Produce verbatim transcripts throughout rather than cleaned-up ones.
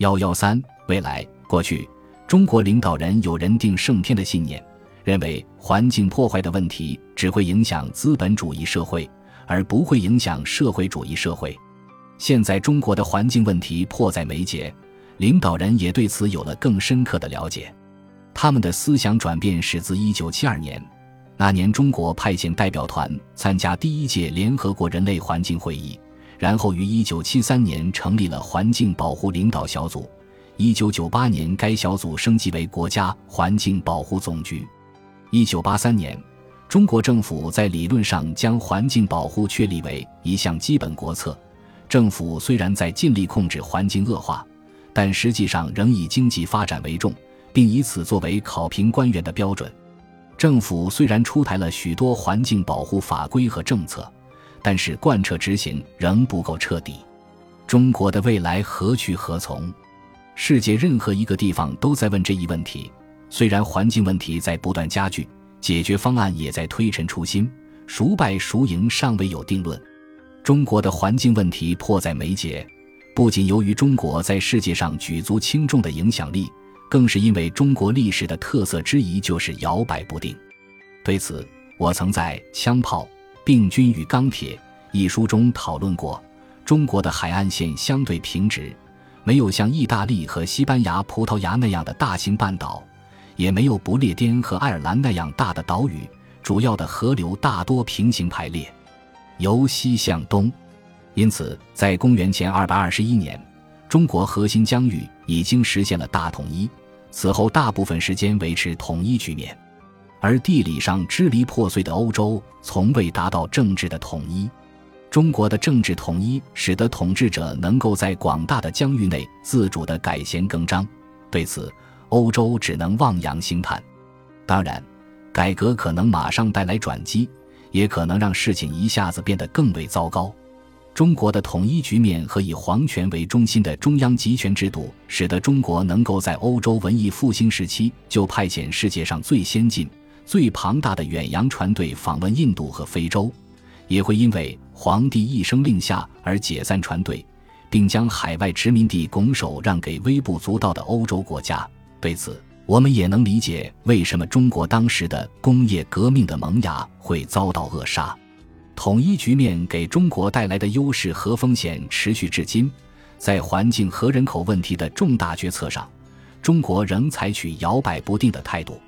一一三未来过去，中国领导人有人定胜天的信念，认为环境破坏的问题只会影响资本主义社会，而不会影响社会主义社会。现在中国的环境问题迫在眉睫，领导人也对此有了更深刻的了解。他们的思想转变始自一九七二年，那年中国派遣代表团参加第一届联合国人类环境会议，然后于一九七三年成立了环境保护领导小组，一九九八年该小组升级为国家环境保护总局。一九八三年，中国政府在理论上将环境保护确立为一项基本国策。政府虽然在尽力控制环境恶化，但实际上仍以经济发展为重，并以此作为考评官员的标准。政府虽然出台了许多环境保护法规和政策，但是贯彻执行仍不够彻底。中国的未来何去何从？世界任何一个地方都在问这一问题。虽然环境问题在不断加剧，解决方案也在推陈出新，孰败孰赢尚未有定论。中国的环境问题迫在眉睫，不仅由于中国在世界上举足轻重的影响力，更是因为中国历史的特色之一就是摇摆不定。对此，我曾在《枪炮、病菌与钢铁》一书中讨论过，中国的海岸线相对平直，没有像意大利和西班牙、葡萄牙那样的大型半岛，也没有不列颠和爱尔兰那样大的岛屿，主要的河流大多平行排列，由西向东。因此，在公元前二百二十一年，中国核心疆域已经实现了大统一，此后大部分时间维持统一局面，而地理上支离破碎的欧洲从未达到政治的统一。中国的政治统一使得统治者能够在广大的疆域内自主地改弦更张，对此欧洲只能望洋兴叹。当然，改革可能马上带来转机，也可能让事情一下子变得更为糟糕。中国的统一局面和以皇权为中心的中央集权制度，使得中国能够在欧洲文艺复兴时期就派遣世界上最先进、最庞大的远洋船队访问印度和非洲，也会因为皇帝一声令下而解散船队，并将海外殖民地拱手让给微不足道的欧洲国家。对此，我们也能理解为什么中国当时的工业革命的萌芽会遭到扼杀。统一局面给中国带来的优势和风险持续至今，在环境和人口问题的重大决策上，中国仍采取摇摆不定的态度。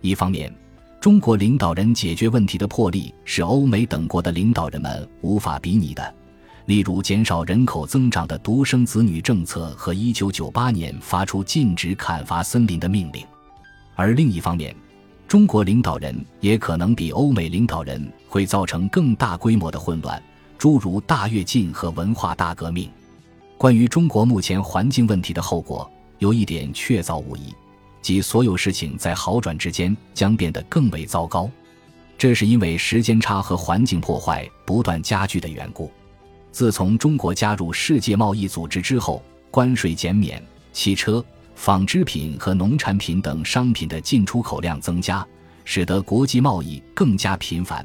一方面，中国领导人解决问题的魄力是欧美等国的领导人们无法比拟的，例如减少人口增长的独生子女政策和一九九八年发出禁止砍伐森林的命令。而另一方面，中国领导人也可能比欧美领导人会造成更大规模的混乱，诸如大跃进和文化大革命。关于中国目前环境问题的后果，有一点确凿无疑，即所有事情在好转之间将变得更为糟糕。这是因为时间差和环境破坏不断加剧的缘故。自从中国加入世界贸易组织之后，关税减免、汽车、纺织品和农产品等商品的进出口量增加，使得国际贸易更加频繁，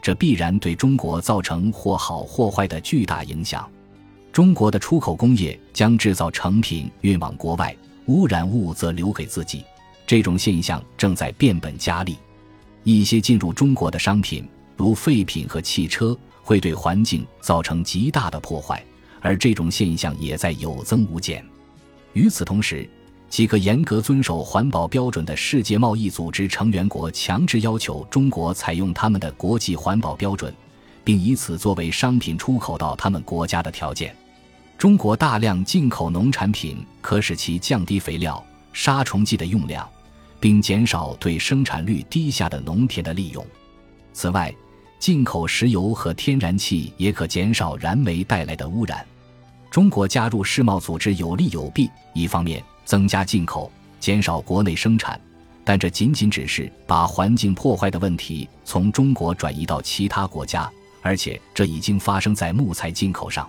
这必然对中国造成或好或坏的巨大影响。中国的出口工业将制造成品运往国外，污染物则留给自己，这种现象正在变本加厉。一些进入中国的商品，如废品和汽车，会对环境造成极大的破坏，而这种现象也在有增无减。与此同时，几个严格遵守环保标准的世界贸易组织成员国强制要求中国采用他们的国际环保标准，并以此作为商品出口到他们国家的条件。中国大量进口农产品可使其降低肥料、杀虫剂的用量，并减少对生产率低下的农田的利用。此外，进口石油和天然气也可减少燃煤带来的污染。中国加入世贸组织有利有弊，一方面增加进口，减少国内生产，但这仅仅只是把环境破坏的问题从中国转移到其他国家，而且这已经发生在木材进口上。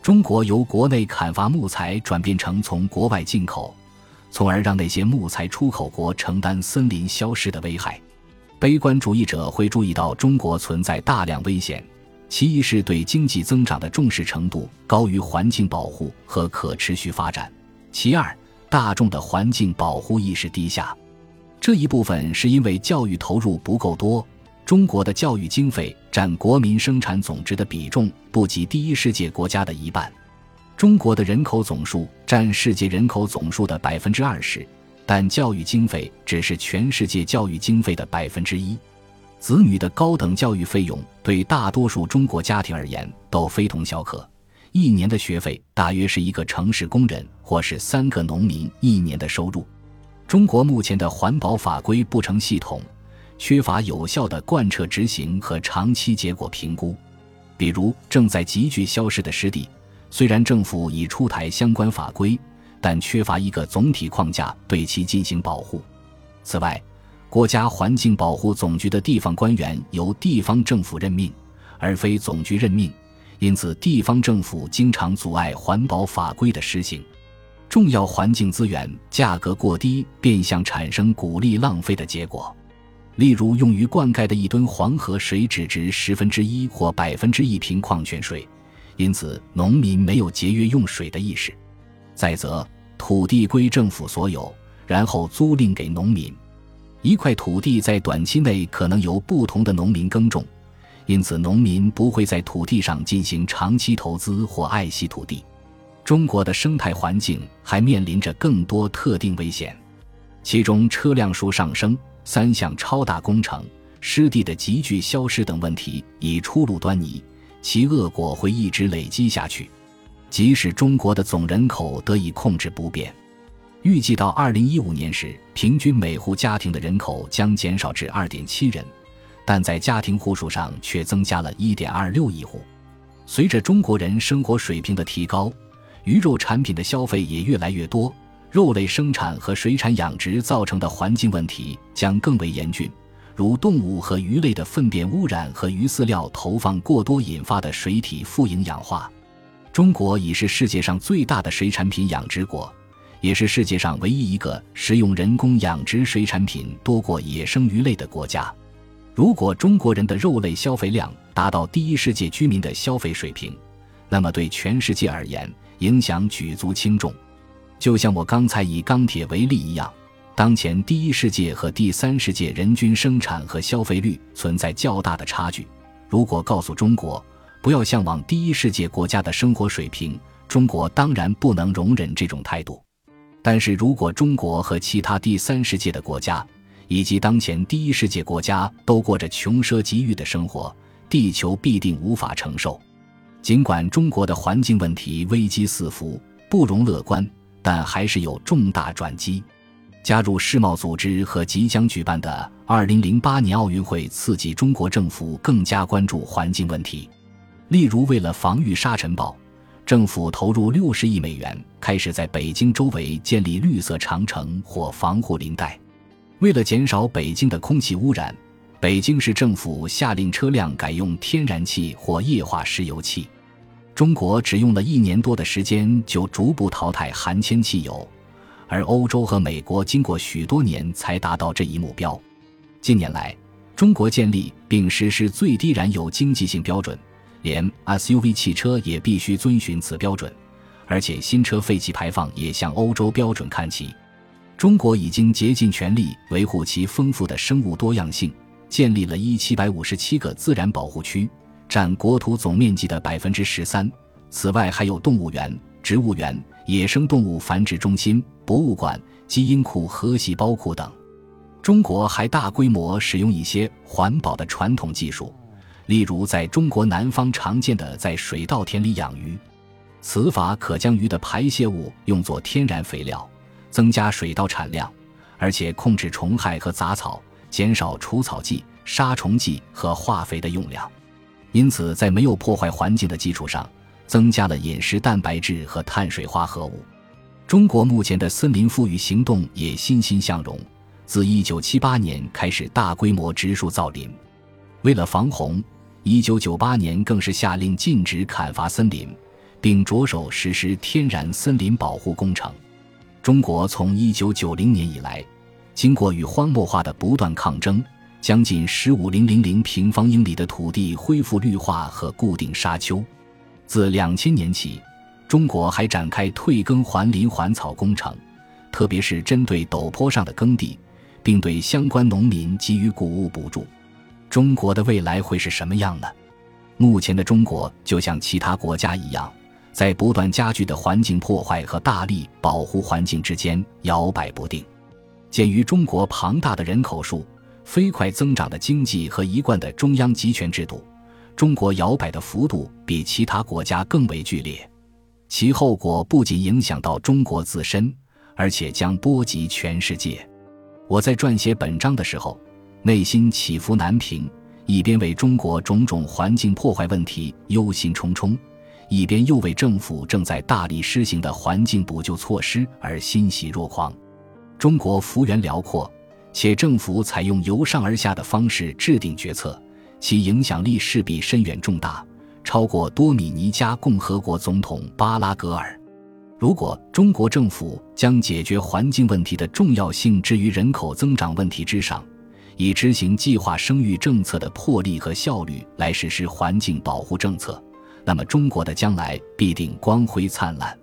中国由国内砍伐木材转变成从国外进口，从而让那些木材出口国承担森林消失的危害。悲观主义者会注意到中国存在大量危险，其一是对经济增长的重视程度高于环境保护和可持续发展，其二，大众的环境保护意识低下。这一部分是因为教育投入不够多，中国的教育经费占国民生产总值的比重不及第一世界国家的一半。中国的人口总数占世界人口总数的 百分之二十， 但教育经费只是全世界教育经费的 百分之一。子女的高等教育费用对大多数中国家庭而言都非同小可，一年的学费大约是一个城市工人或是三个农民一年的收入。中国目前的环保法规不成系统，缺乏有效的贯彻执行和长期结果评估。比如正在急剧消失的湿地，虽然政府已出台相关法规，但缺乏一个总体框架对其进行保护。此外，国家环境保护总局的地方官员由地方政府任命，而非总局任命，因此地方政府经常阻碍环保法规的施行。重要环境资源价格过低，变相产生鼓励浪费的结果。例如，用于灌溉的一吨黄河水只值十分之一或百分之一瓶矿泉水，因此农民没有节约用水的意识。再则，土地归政府所有，然后租赁给农民。一块土地在短期内可能由不同的农民耕种，因此农民不会在土地上进行长期投资或爱惜土地。中国的生态环境还面临着更多特定危险，其中车辆数上升、三项超大工程、湿地的急剧消失等问题已初露端倪，其恶果会一直累积下去，即使中国的总人口得以控制不变。预计到二零一五年时，平均每户家庭的人口将减少至 二点七 人，但在家庭户数上却增加了 一点二六亿户。随着中国人生活水平的提高，鱼肉产品的消费也越来越多，肉类生产和水产养殖造成的环境问题将更为严峻，如动物和鱼类的粪便污染和鱼饲料投放过多引发的水体富营养化。中国已是世界上最大的水产品养殖国，也是世界上唯一一个食用人工养殖水产品多过野生鱼类的国家。如果中国人的肉类消费量达到第一世界居民的消费水平，那么对全世界而言影响举足轻重。就像我刚才以钢铁为例一样，当前第一世界和第三世界人均生产和消费率存在较大的差距。如果告诉中国不要向往第一世界国家的生活水平，中国当然不能容忍这种态度。但是如果中国和其他第三世界的国家以及当前第一世界国家都过着穷奢极欲的生活，地球必定无法承受。尽管中国的环境问题危机四伏，不容乐观，但还是有重大转机。加入世贸组织和即将举办的二零零八年奥运会刺激中国政府更加关注环境问题。例如，为了防御沙尘暴，政府投入六十亿美元，开始在北京周围建立绿色长城或防护林带。为了减少北京的空气污染，北京市政府下令车辆改用天然气或液化石油气。中国只用了一年多的时间就逐步淘汰含铅汽油，而欧洲和美国经过许多年才达到这一目标。近年来，中国建立并实施最低燃油经济性标准，连 S U V 汽车也必须遵循此标准，而且新车废气排放也向欧洲标准看齐。中国已经竭尽全力维护其丰富的生物多样性，建立了一千七百五十七个自然保护区，占国土总面积的 百分之十三。 此外还有动物园、植物园、野生动物繁殖中心、博物馆、基因库和细胞库等。中国还大规模使用一些环保的传统技术，例如在中国南方常见的在水稻田里养鱼，此法可将鱼的排泄物用作天然肥料，增加水稻产量，而且控制虫害和杂草，减少除草剂、杀虫剂和化肥的用量。因此在没有破坏环境的基础上，增加了饮食蛋白质和碳水化合物。中国目前的森林富裕行动也欣欣向荣，自一九七八年开始大规模植树造林。为了防洪，一九九八年更是下令禁止砍伐森林，并着手实施天然森林保护工程。中国从一九九零年以来，经过与荒漠化的不断抗争，将近一万五千平方英里的土地恢复绿化和固定沙丘。自两千年起，中国还展开退耕还林还草工程，特别是针对陡坡上的耕地，并对相关农民给予谷物补助。中国的未来会是什么样呢？目前的中国就像其他国家一样，在不断加剧的环境破坏和大力保护环境之间摇摆不定。鉴于中国庞大的人口数、飞快增长的经济和一贯的中央集权制度，中国摇摆的幅度比其他国家更为剧烈，其后果不仅影响到中国自身，而且将波及全世界。我在撰写本章的时候，内心起伏难平，一边为中国种种环境破坏问题忧心忡忡，一边又为政府正在大力施行的环境补救措施而欣喜若狂。中国幅员辽阔，且政府采用由上而下的方式制定决策，其影响力势必深远重大，超过多米尼加共和国总统巴拉格尔。如果中国政府将解决环境问题的重要性置于人口增长问题之上，以执行计划生育政策的魄力和效率来实施环境保护政策，那么中国的将来必定光辉灿烂。